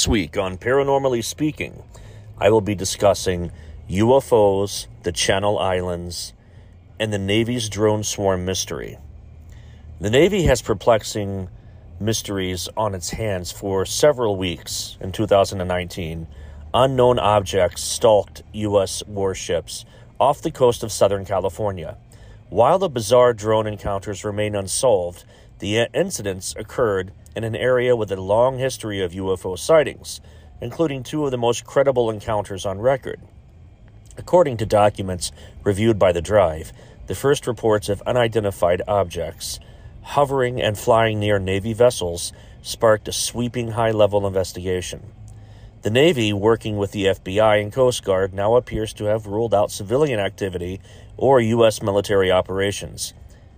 This week on Paranormally Speaking, I will be discussing UFOs, the Channel Islands, and the Navy's drone swarm mystery. The Navy has perplexing mysteries on its hands for several weeks in 2019. Unknown objects stalked U.S. warships off the coast of Southern California. While the bizarre drone encounters remain unsolved, the incidents occurred in an area with a long history of UFO sightings, including two of the most credible encounters on record. According to documents reviewed by the Drive, the first reports of unidentified objects hovering and flying near Navy vessels sparked a sweeping high-level investigation. The Navy, working with the FBI and Coast Guard, now appears to have ruled out civilian activity or U.S. military operations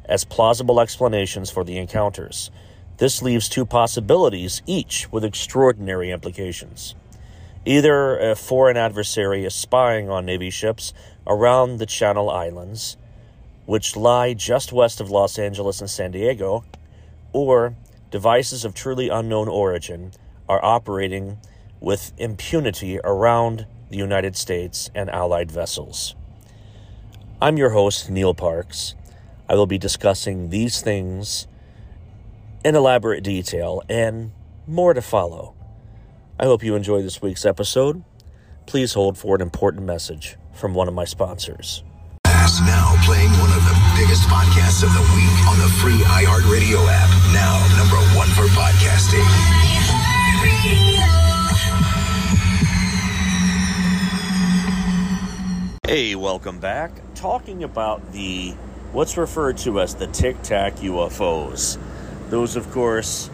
as plausible explanations for the encounters. This leaves two possibilities, each with extraordinary implications. Either a foreign adversary is spying on Navy ships around the Channel Islands, which lie just west of Los Angeles and San Diego, or devices of truly unknown origin are operating with impunity around the United States and allied vessels. I'm your host, Neil Parks. I will be discussing these things in elaborate detail and more to follow. I hope you enjoy this week's episode. Please hold for an important message from one of my sponsors. Now playing one of the biggest podcasts of the week on the free iHeartRadio app. Now number one for podcasting. Hey, welcome back. Talking about the what's referred to as the Tic Tac UFOs. Those, of course,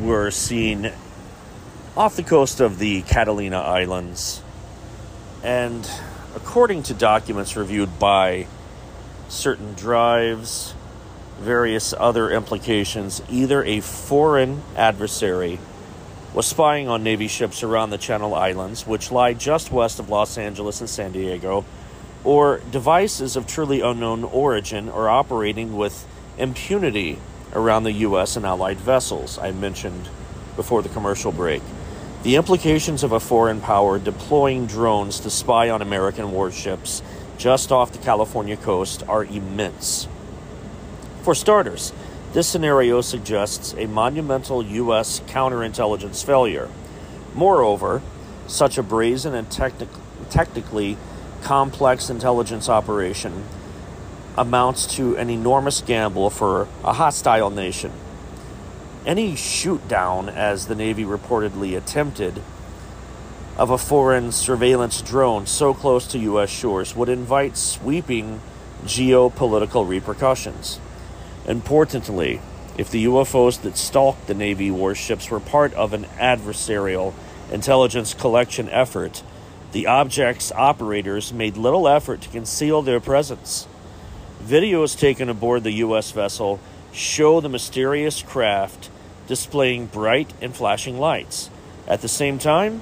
were seen off the coast of the Catalina Islands. And according to documents reviewed by certain drives, various other implications, either a foreign adversary was spying on Navy ships around the Channel Islands, which lie just west of Los Angeles and San Diego, or devices of truly unknown origin are operating with impunity around the U.S. and allied vessels I mentioned before the commercial break. The implications of a foreign power deploying drones to spy on American warships just off the California coast are immense. For starters, this scenario suggests a monumental U.S. counterintelligence failure. Moreover, such a brazen and technically complex intelligence operation amounts to an enormous gamble for a hostile nation. Any shoot-down, as the Navy reportedly attempted, of a foreign surveillance drone so close to U.S. shores would invite sweeping geopolitical repercussions. Importantly, if the UFOs that stalked the Navy warships were part of an adversarial intelligence collection effort, the object's operators made little effort to conceal their presence. Videos taken aboard the U.S. vessel show the mysterious craft displaying bright and flashing lights. At the same time,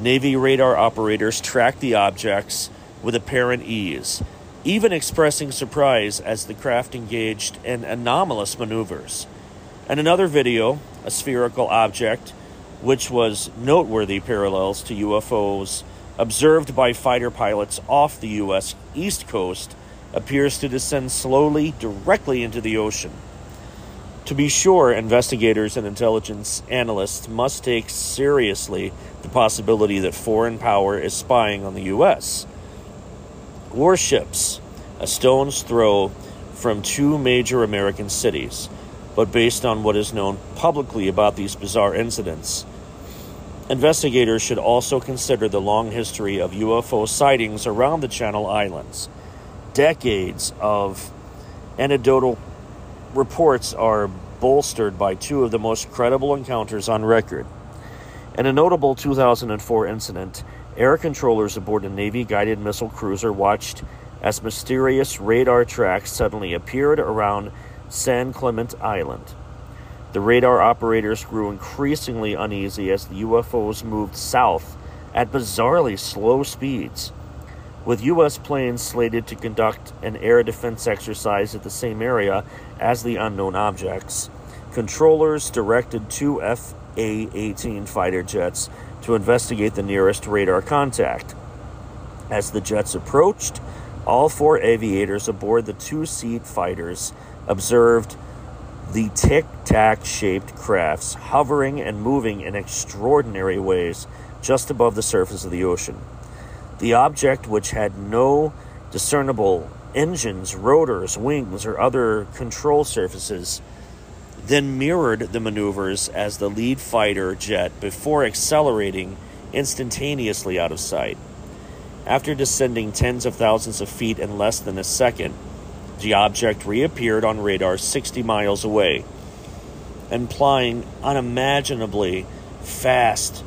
Navy radar operators tracked the objects with apparent ease, even expressing surprise as the craft engaged in anomalous maneuvers. In another video, a spherical object, which was noteworthy parallels to UFOs observed by fighter pilots off the U.S. East Coast, appears to descend slowly directly into the ocean. To be sure, investigators and intelligence analysts must take seriously the possibility that foreign power is spying on the U.S. warships, a stone's throw from two major American cities. But based on what is known publicly about these bizarre incidents, investigators should also consider the long history of UFO sightings around the Channel Islands. Decades of anecdotal reports are bolstered by two of the most credible encounters on record. In a notable 2004 incident, air controllers aboard a Navy-guided missile cruiser watched as mysterious radar tracks suddenly appeared around San Clemente Island. The radar operators grew increasingly uneasy as the UFOs moved south at bizarrely slow speeds. With U.S. planes slated to conduct an air defense exercise at the same area as the unknown objects, controllers directed two F/A-18 fighter jets to investigate the nearest radar contact. As the jets approached, all four aviators aboard the two-seat fighters observed the tic-tac-shaped crafts hovering and moving in extraordinary ways just above the surface of the ocean. The object, which had no discernible engines, rotors, wings, or other control surfaces, then mirrored the maneuvers as the lead fighter jet before accelerating instantaneously out of sight. After descending tens of thousands of feet in less than a second, the object reappeared on radar 60 miles away, implying unimaginably fast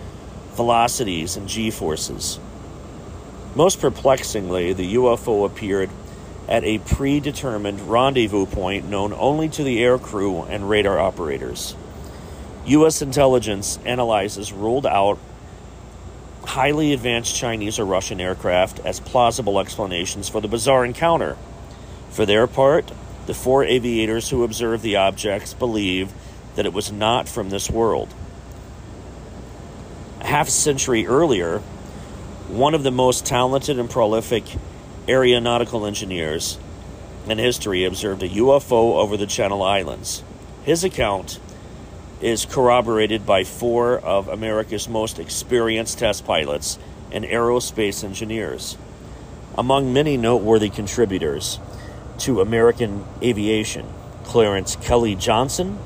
velocities and G-forces. Most perplexingly, the UFO appeared at a predetermined rendezvous point known only to the air crew and radar operators. U.S. intelligence analysis ruled out highly advanced Chinese or Russian aircraft as plausible explanations for the bizarre encounter. For their part, the four aviators who observed the objects believed that it was not from this world. A half century earlier, one of the most talented and prolific aeronautical engineers in history observed a UFO over the Channel Islands. His account is corroborated by four of America's most experienced test pilots and aerospace engineers. Among many noteworthy contributors to American aviation, Clarence Kelly Johnson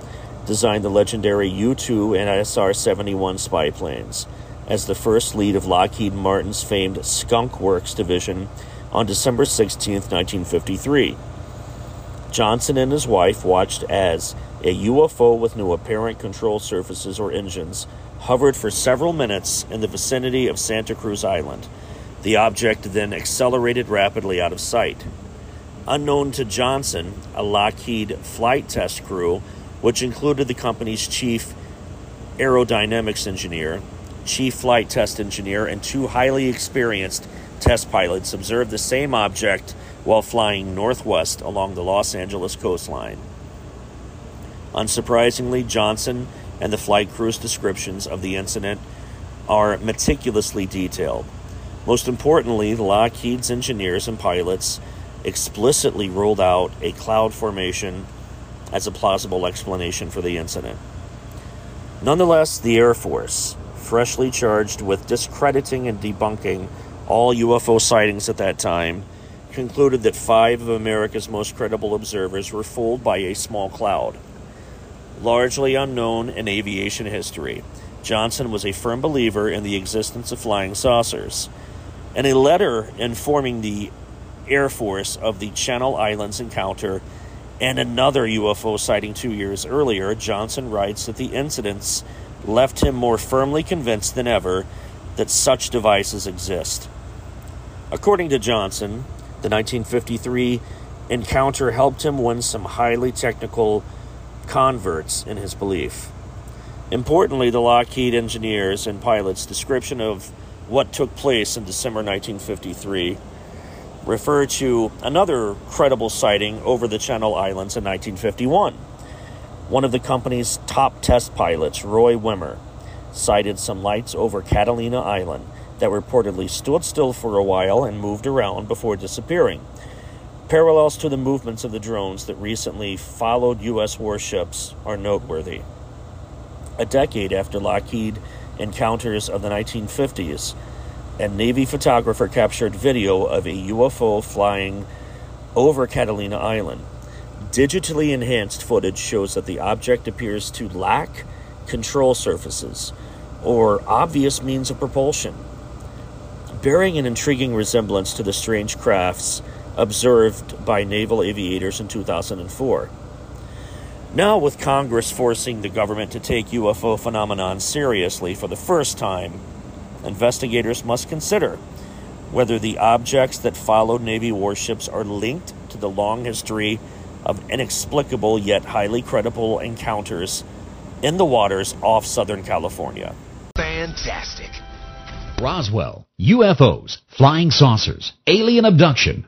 designed the legendary U-2 and SR-71 spy planes as the first lead of Lockheed Martin's famed Skunk Works division on December 16, 1953. Johnson and his wife watched as a UFO with no apparent control surfaces or engines hovered for several minutes in the vicinity of Santa Cruz Island. The object then accelerated rapidly out of sight. Unknown to Johnson, a Lockheed flight test crew, which included the company's chief aerodynamics engineer, chief flight test engineer, and two highly experienced test pilots, observed the same object while flying northwest along the Los Angeles coastline. Unsurprisingly, Johnson and the flight crew's descriptions of the incident are meticulously detailed. Most importantly, Lockheed's engineers and pilots explicitly ruled out a cloud formation as a plausible explanation for the incident. Nonetheless, the Air Force, freshly charged with discrediting and debunking all UFO sightings at that time, concluded that five of America's most credible observers were fooled by a small cloud. Largely unknown in aviation history, Johnson was a firm believer in the existence of flying saucers. In a letter informing the Air Force of the Channel Islands encounter and another UFO sighting 2 years earlier, Johnson writes that the incidents left him more firmly convinced than ever that such devices exist. According to Johnson, the 1953 encounter helped him win some highly technical converts in his belief. Importantly, the Lockheed engineers and pilots' description of what took place in December 1953 refer to another credible sighting over the Channel Islands in 1951. One of the company's top test pilots, Roy Wimmer, sighted some lights over Catalina Island that reportedly stood still for a while and moved around before disappearing. Parallels to the movements of the drones that recently followed U.S. warships are noteworthy. A decade after Lockheed encounters of the 1950s, a Navy photographer captured video of a UFO flying over Catalina Island. Digitally enhanced footage shows that the object appears to lack control surfaces or obvious means of propulsion, bearing an intriguing resemblance to the strange crafts observed by naval aviators in 2004. Now, with Congress forcing the government to take UFO phenomenon seriously for the first time, investigators must consider whether the objects that followed Navy warships are linked to the long history of inexplicable yet highly credible encounters in the waters off Southern California. Fantastic. Roswell, UFOs, flying saucers, alien abduction,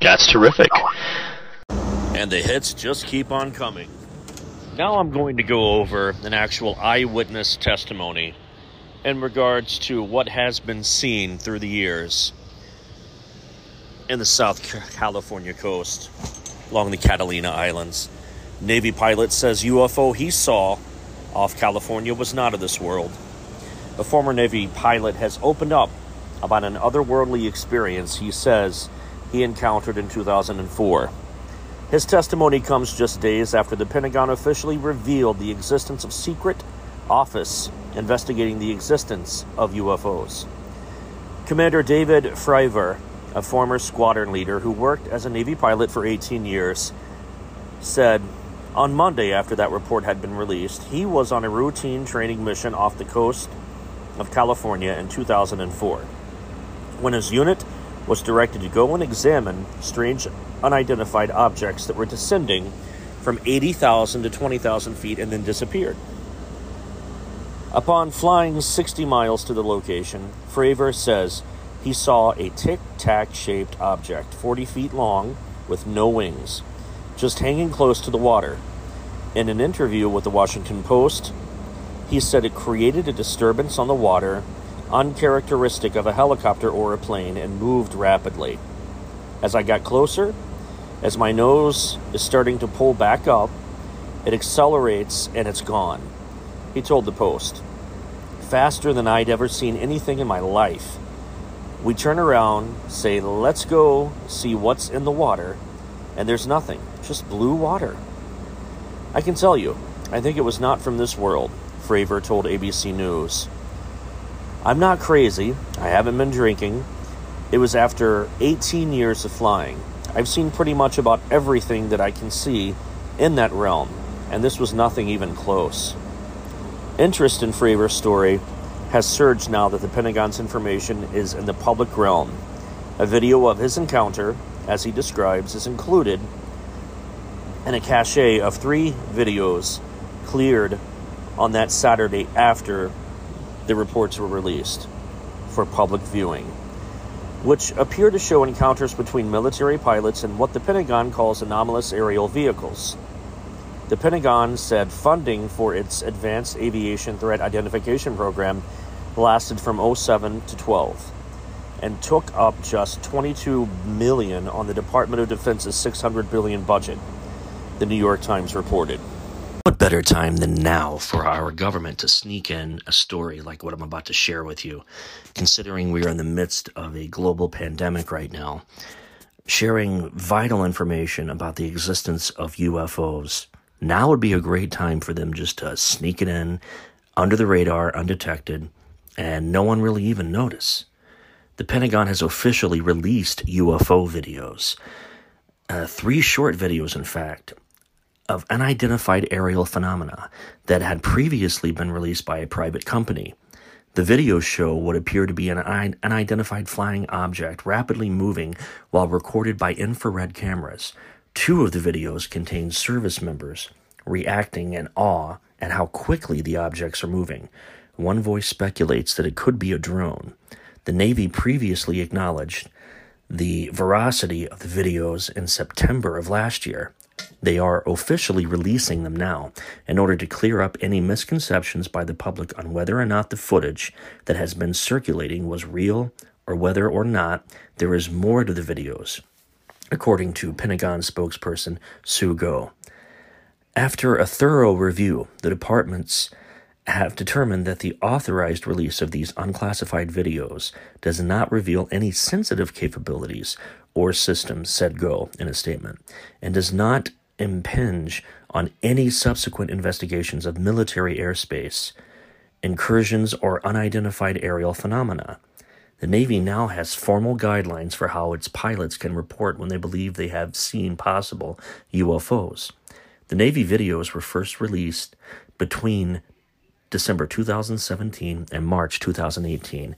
That's terrific. And the hits just keep on coming. Now I'm going to go over an actual eyewitness testimony in regards to what has been seen through the years in the South California coast along the Catalina Islands. Navy pilot says UFO he saw off California was not of this world. The former Navy pilot has opened up about an otherworldly experience he says he encountered in 2004. His testimony comes just days after the Pentagon officially revealed the existence of secret office investigating the existence of UFOs. Commander David Fravor, a former squadron leader who worked as a Navy pilot for 18 years, said on Monday after that report had been released, he was on a routine training mission off the coast of California in 2004 when his unit was directed to go and examine strange unidentified objects that were descending from 80,000 to 20,000 feet and then disappeared. Upon flying 60 miles to the location, Fravor says he saw a tic-tac-shaped object, 40 feet long, with no wings, just hanging close to the water. In an interview with the Washington Post, he said it created a disturbance on the water uncharacteristic of a helicopter or a plane and moved rapidly. As I got closer, as my nose is starting to pull back up, it accelerates and it's gone. He told the Post, faster than I'd ever seen anything in my life. We turn around, say, let's go see what's in the water, and there's nothing, just blue water. I can tell you, I think it was not from this world, Fravor told ABC News. I'm not crazy. I haven't been drinking. It was after 18 years of flying. I've seen pretty much about everything that I can see in that realm, and this was nothing even close. Interest in Fravor's story has surged now that the Pentagon's information is in the public realm. A video of his encounter, as he describes, is included in a cache of 3 videos cleared on that Saturday after the reports were released for public viewing, which appear to show encounters between military pilots and what the Pentagon calls anomalous aerial vehicles. The Pentagon said funding for its Advanced Aviation Threat Identification Program lasted from 2007 to 2012 and took up just $22 million on the Department of Defense's $600 billion budget, the New York Times reported. What better time than now for our government to sneak in a story like what I'm about to share with you, considering we are in the midst of a global pandemic right now, sharing vital information about the existence of UFOs. Now would be a great time for them just to sneak it in, under the radar, undetected, and no one really even notice. The Pentagon has officially released UFO videos, 3 short videos, in fact, of unidentified aerial phenomena that had previously been released by a private company. The videos show what appeared to be an unidentified flying object rapidly moving while recorded by infrared cameras. 2 of the videos contain service members reacting in awe at how quickly the objects are moving. One voice speculates that it could be a drone. The Navy previously acknowledged the veracity of the videos in September of last year. They are officially releasing them now in order to clear up any misconceptions by the public on whether or not the footage that has been circulating was real or whether or not there is more to the videos. according to Pentagon spokesperson Sue Go. After a thorough review, the departments have determined that the authorized release of these unclassified videos does not reveal any sensitive capabilities or systems, said Go in a statement, and does not impinge on any subsequent investigations of military airspace, incursions, or unidentified aerial phenomena. The Navy now has formal guidelines for how its pilots can report when they believe they have seen possible UFOs. The Navy videos were first released between December 2017 and March 2018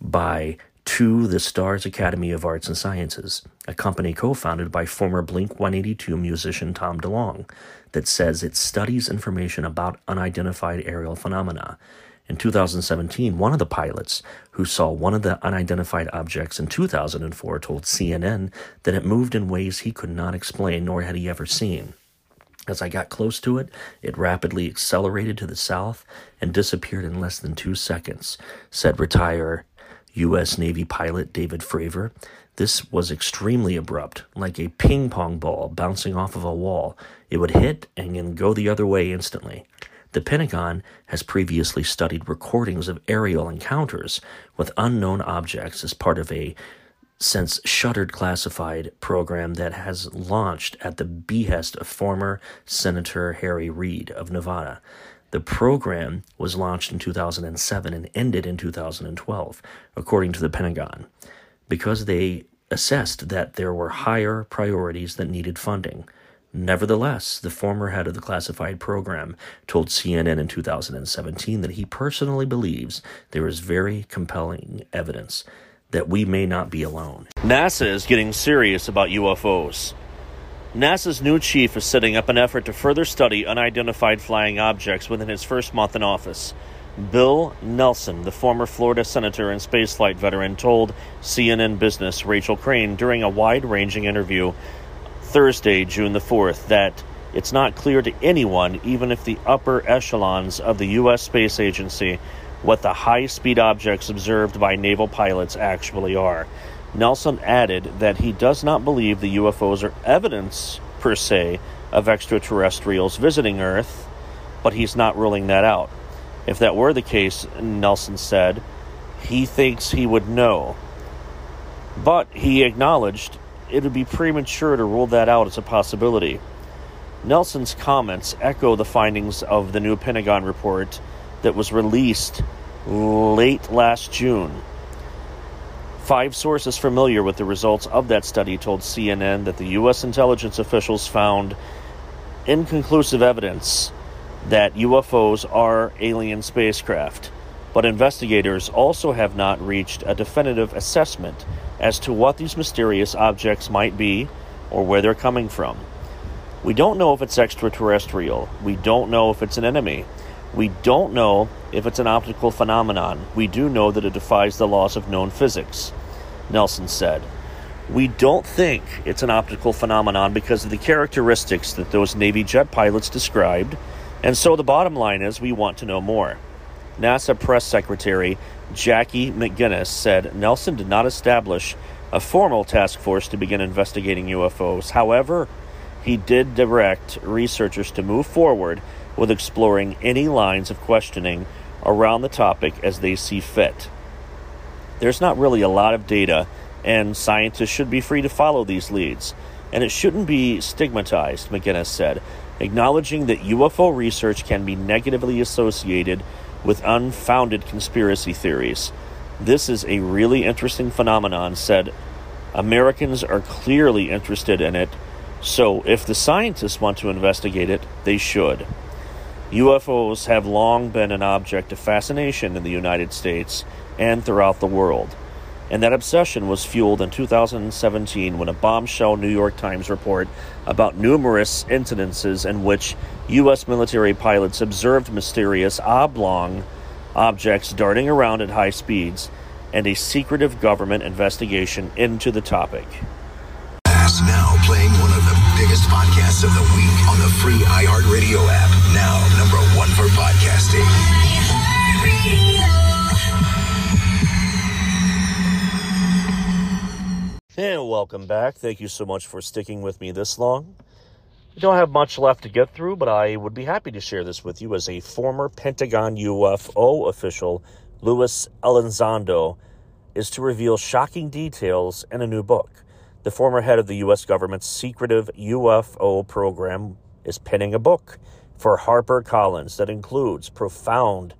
by To the Stars Academy of Arts and Sciences, a company co-founded by former Blink-182 musician Tom DeLonge that says it studies information about unidentified aerial phenomena. In 2017, one of the pilots who saw one of the unidentified objects in 2004 told CNN that it moved in ways he could not explain nor had he ever seen. As I got close to it, it rapidly accelerated to the south and disappeared in less than 2 seconds, said retired U.S. Navy pilot David Fravor. This was extremely abrupt, like a ping-pong ball bouncing off of a wall. It would hit and then go the other way instantly. The Pentagon has previously studied recordings of aerial encounters with unknown objects as part of a since-shuttered classified program that has launched at the behest of former Senator Harry Reid of Nevada. The program was launched in 2007 and ended in 2012, according to the Pentagon, because they assessed that there were higher priorities that needed funding. Nevertheless, the former head of the classified program told CNN in 2017 that he personally believes there is very compelling evidence that we may not be alone. NASA is getting serious about UFOs. NASA's new chief is setting up an effort to further study unidentified flying objects within his first month in office. Bill Nelson, the former Florida senator and spaceflight veteran, told CNN Business Rachel Crane during a wide-ranging interview Thursday, June the 4th, that it's not clear to anyone, even if the upper echelons of the U.S. Space Agency, what the high-speed objects observed by naval pilots actually are. Nelson added that he does not believe the UFOs are evidence, per se, of extraterrestrials visiting Earth, but he's not ruling that out. If that were the case, Nelson said, he thinks he would know. But he acknowledged it would be premature to rule that out as a possibility. Nelson's comments echo the findings of the new Pentagon report that was released late last June. 5 sources familiar with the results of that study told CNN that the U.S. intelligence officials found inconclusive evidence that UFOs are alien spacecraft, but investigators also have not reached a definitive assessment as to what these mysterious objects might be or where they're coming from. We don't know if it's extraterrestrial. We don't know if it's an enemy. We don't know if it's an optical phenomenon. We do know that it defies the laws of known physics, Nelson said. We don't think it's an optical phenomenon because of the characteristics that those Navy jet pilots described, and so the bottom line is we want to know more. NASA Press Secretary Jackie McGuinness said Nelson did not establish a formal task force to begin investigating UFOs. However, he did direct researchers to move forward with exploring any lines of questioning around the topic as they see fit. There's not really a lot of data, and scientists should be free to follow these leads, and it shouldn't be stigmatized, McGuinness said, acknowledging that UFO research can be negatively associated with unfounded conspiracy theories. This is a really interesting phenomenon, said. Americans are clearly interested in it, so if the scientists want to investigate it, they should. UFOs have long been an object of fascination in the United States and throughout the world, and that obsession was fueled in 2017 when a bombshell New York Times report about numerous incidences in which U.S. military pilots observed mysterious oblong objects darting around at high speeds and a secretive government investigation into the topic. Now playing one of the biggest podcasts of the week on the free iHeartRadio app. Now #1 for podcasting. And welcome back. Thank you so much for sticking with me this long. I don't have much left to get through, but I would be happy to share this with you as a former Pentagon UFO official, Luis Elizondo, is to reveal shocking details in a new book. The former head of the U.S. government's secretive UFO program is penning a book for HarperCollins that includes profound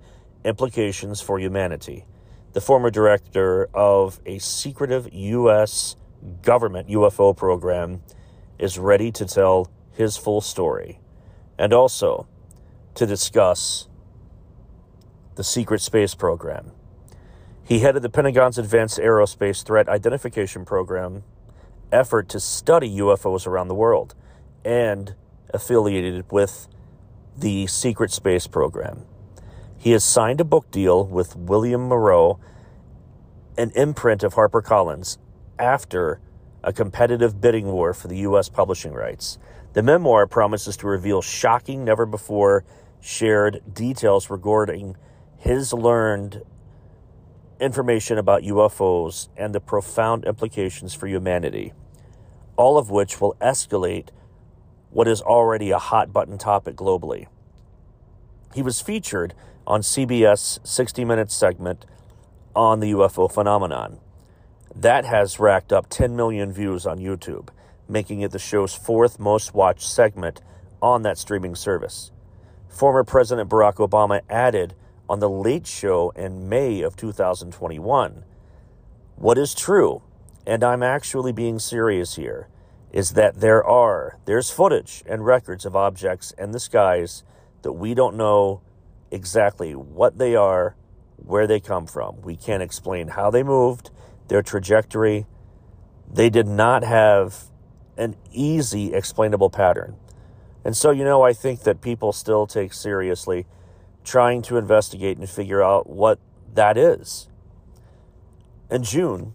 implications for humanity. The former director of a secretive U.S. government UFO program is ready to tell his full story, and also to discuss the secret space program. He headed the Pentagon's Advanced Aerospace Threat Identification Program effort to study UFOs around the world, and affiliated with the secret space program. He has signed a book deal with William Morrow, an imprint of HarperCollins, after a competitive bidding war for the U.S. publishing rights. The memoir promises to reveal shocking, never-before-shared details regarding his learned information about UFOs and the profound implications for humanity, all of which will escalate what is already a hot-button topic globally. He was featured on CBS 60 Minutes segment on the UFO phenomenon. That has racked up 10 million views on YouTube, making it the show's fourth most watched segment on that streaming service. Former President Barack Obama added on The Late Show in May of 2021, "What is true, and I'm actually being serious here, is that there's footage and records of objects in the skies that we don't know exactly what they are, where they come from. We can't explain how they moved, their trajectory. They did not have an easy explainable pattern. And so, I think that people still take seriously trying to investigate and figure out what that is." In June,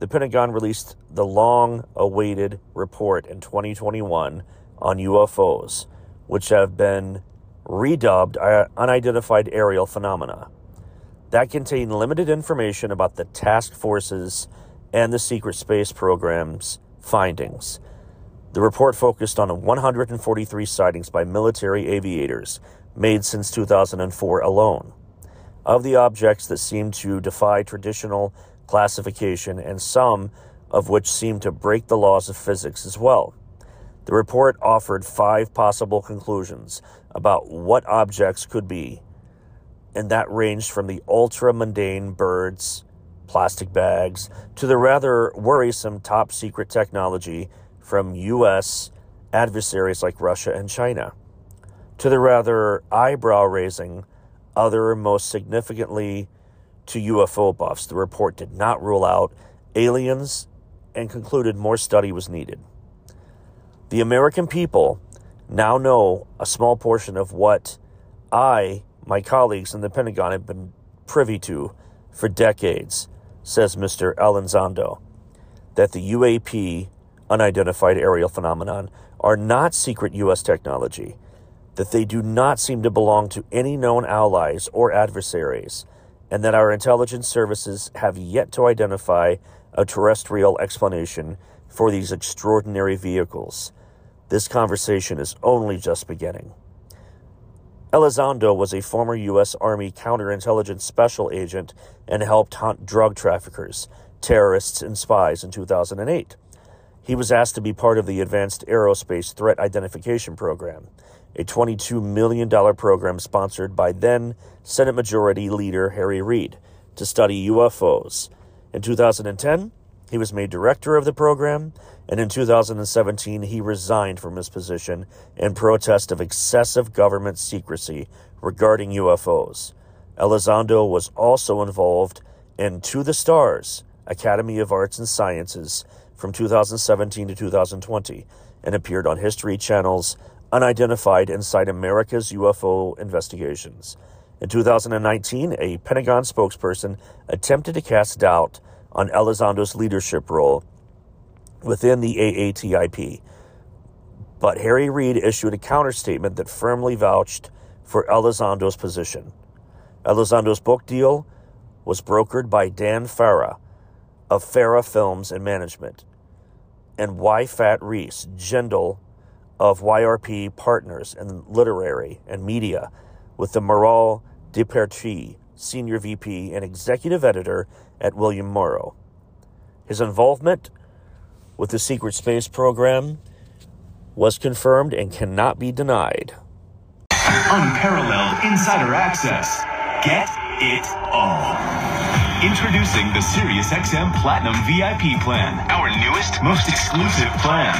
the Pentagon released the long-awaited report in 2021 on UFOs, which have been redubbed Unidentified Aerial Phenomena, that contained limited information about the task forces and the secret space program's findings. The report focused on 143 sightings by military aviators made since 2004 alone, of the objects that seemed to defy traditional classification, and some of which seemed to break the laws of physics as well. The report offered 5 possible conclusions about what objects could be, and that ranged from the ultra-mundane birds, plastic bags, to the rather worrisome top-secret technology from U.S. adversaries like Russia and China, to the rather eyebrow-raising other, most significantly to UFO buffs. The report did not rule out aliens and concluded more study was needed. The American people now know a small portion of what my colleagues in the Pentagon have been privy to for decades, says Mr. Elizondo, that the UAP, unidentified aerial phenomenon, are not secret U.S. technology, that they do not seem to belong to any known allies or adversaries, and that our intelligence services have yet to identify a terrestrial explanation for these extraordinary vehicles. This conversation is only just beginning. Elizondo was a former U.S. Army counterintelligence special agent and helped hunt drug traffickers, terrorists, and spies in 2008. He was asked to be part of the Advanced Aerospace Threat Identification Program, a $22 million program sponsored by then Senate Majority Leader Harry Reid to study UFOs. In 2010, he was made director of the program, and in 2017, he resigned from his position in protest of excessive government secrecy regarding UFOs. Elizondo was also involved in To the Stars Academy of Arts and Sciences from 2017 to 2020, and appeared on History Channel's Unidentified Inside America's UFO Investigations. In 2019, a Pentagon spokesperson attempted to cast doubt on Elizondo's leadership role within the AATIP, but Harry Reid issued a counterstatement that firmly vouched for Elizondo's position. Elizondo's book deal was brokered by Dan Farah of Farah Films and Management, and YFAT Reese Jindal of YRP Partners in Literary and Media, with the Moral Depertie, Senior VP and Executive Editor at William Morrow. His involvement with the Secret Space Program was confirmed and cannot be denied. Unparalleled insider access. Get it all. Introducing the SiriusXM Platinum VIP plan. Our newest, most exclusive plan.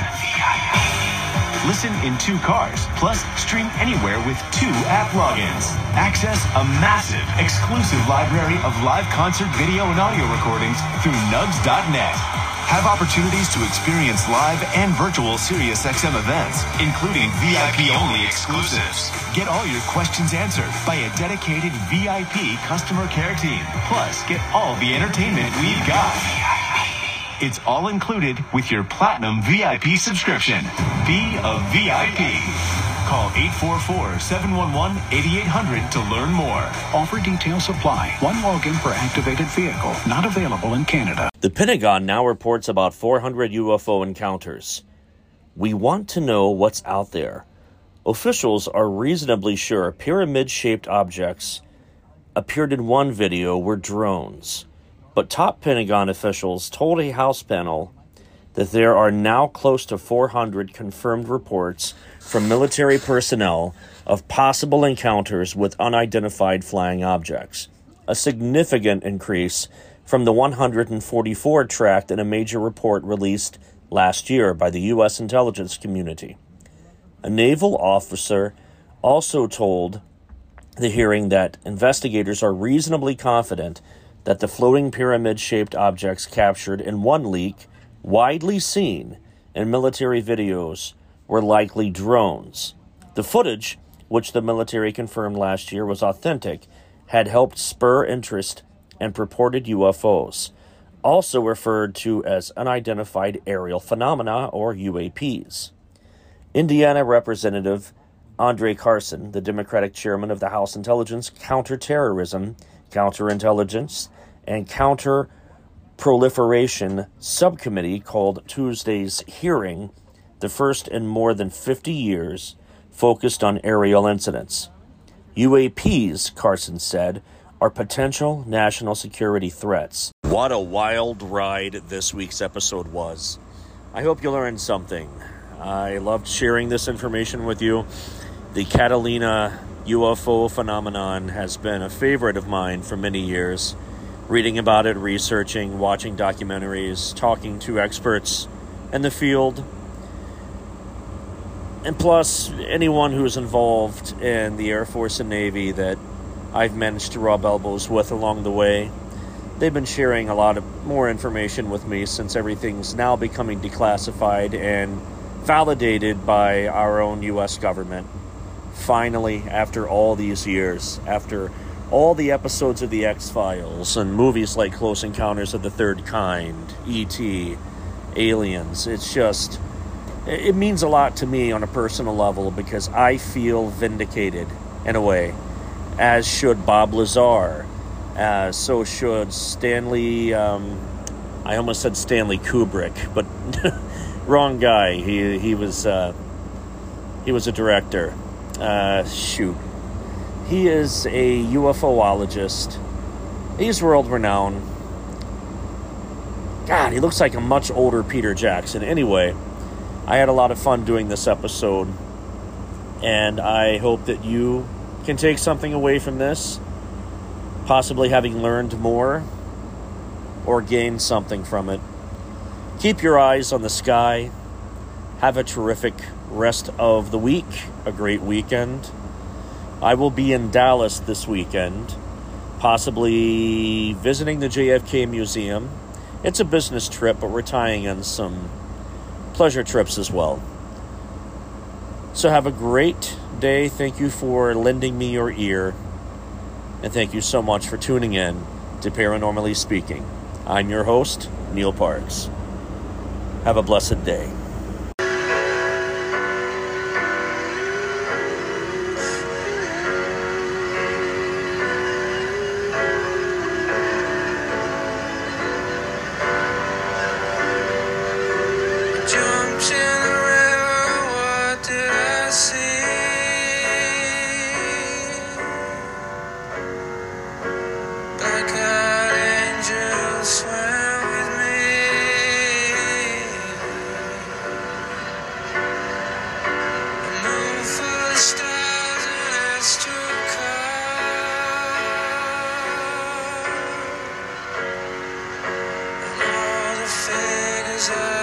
Listen in two cars, plus stream anywhere with two app logins. Access a massive, exclusive library of live concert video and audio recordings through Nugs.net. Have opportunities to experience live and virtual SiriusXM events, including VIP-only exclusives. Get all your questions answered by a dedicated VIP customer care team. Plus, get all the entertainment we've got. It's all included with your Platinum VIP subscription. Be a VIP. Call 844-711-8800 to learn more. Offer details apply. One login per activated vehicle. Not available in Canada. The Pentagon now reports about 400 UFO encounters. We want to know what's out there. Officials are reasonably sure pyramid-shaped objects appeared in one video were drones. But top Pentagon officials told a House panel that there are now close to 400 confirmed reports from military personnel of possible encounters with unidentified flying objects, a significant increase from the 144 tracked in a major report released last year by the U.S. intelligence community. A naval officer also told the hearing that investigators are reasonably confident that the floating pyramid-shaped objects captured in one leak, widely seen in military videos, were likely drones. The footage, which the military confirmed last year was authentic, had helped spur interest in purported UFOs, also referred to as unidentified aerial phenomena, or UAPs. Indiana Representative Andre Carson, the Democratic chairman of the House Intelligence, Counterterrorism, Counterintelligence, and Counter-Proliferation Subcommittee called Tuesday's hearing the first in more than 50 years focused on aerial incidents. UAPs, Carson said, are potential national security threats. What a wild ride this week's episode was. I hope you learned something. I loved sharing this information with you. The Catalina UFO phenomenon has been a favorite of mine for many years. Reading about it, researching, watching documentaries, talking to experts in the field, and plus anyone who's involved in the Air Force and Navy that I've managed to rub elbows with along the way. They've been sharing a lot of more information with me since everything's now becoming declassified and validated by our own U.S. government. Finally, after all these years, after all the episodes of The X-Files and movies like Close Encounters of the Third Kind, E.T., Aliens, it means a lot to me on a personal level because I feel vindicated in a way, as should Bob Lazar, so should Stanley, I almost said Stanley Kubrick, but wrong guy, he was a director. He is a UFOologist. He's world-renowned. God, he looks like a much older Peter Jackson. Anyway, I had a lot of fun doing this episode, and I hope that you can take something away from this, possibly having learned more or gained something from it. Keep your eyes on the sky. Have a terrific rest of the week, a great weekend. I will be in Dallas this weekend, possibly visiting the JFK Museum. It's a business trip, but we're tying in some pleasure trips as well. So have a great day. Thank you for lending me your ear. And thank you so much for tuning in to Paranormally Speaking. I'm your host, Neil Parks. Have a blessed day. desire.